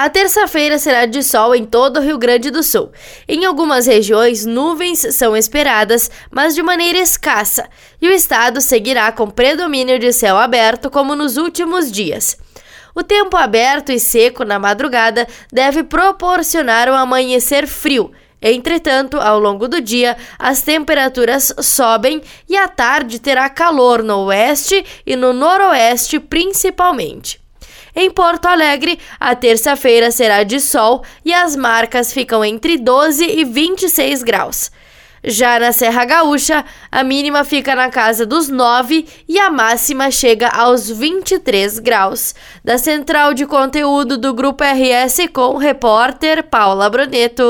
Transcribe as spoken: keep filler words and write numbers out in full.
A terça-feira será de sol em todo o Rio Grande do Sul. Em algumas regiões, nuvens são esperadas, mas de maneira escassa, e o estado seguirá com predomínio de céu aberto como nos últimos dias. O tempo aberto e seco na madrugada deve proporcionar um amanhecer frio. Entretanto, ao longo do dia, as temperaturas sobem e à tarde terá calor no oeste e no noroeste principalmente. Em Porto Alegre, a terça-feira será de sol e as marcas ficam entre doze e vinte e seis graus. Já na Serra Gaúcha, a mínima fica na casa dos nove e a máxima chega aos vinte e três graus. Da Central de Conteúdo do Grupo R S, com repórter Paula Bruneto.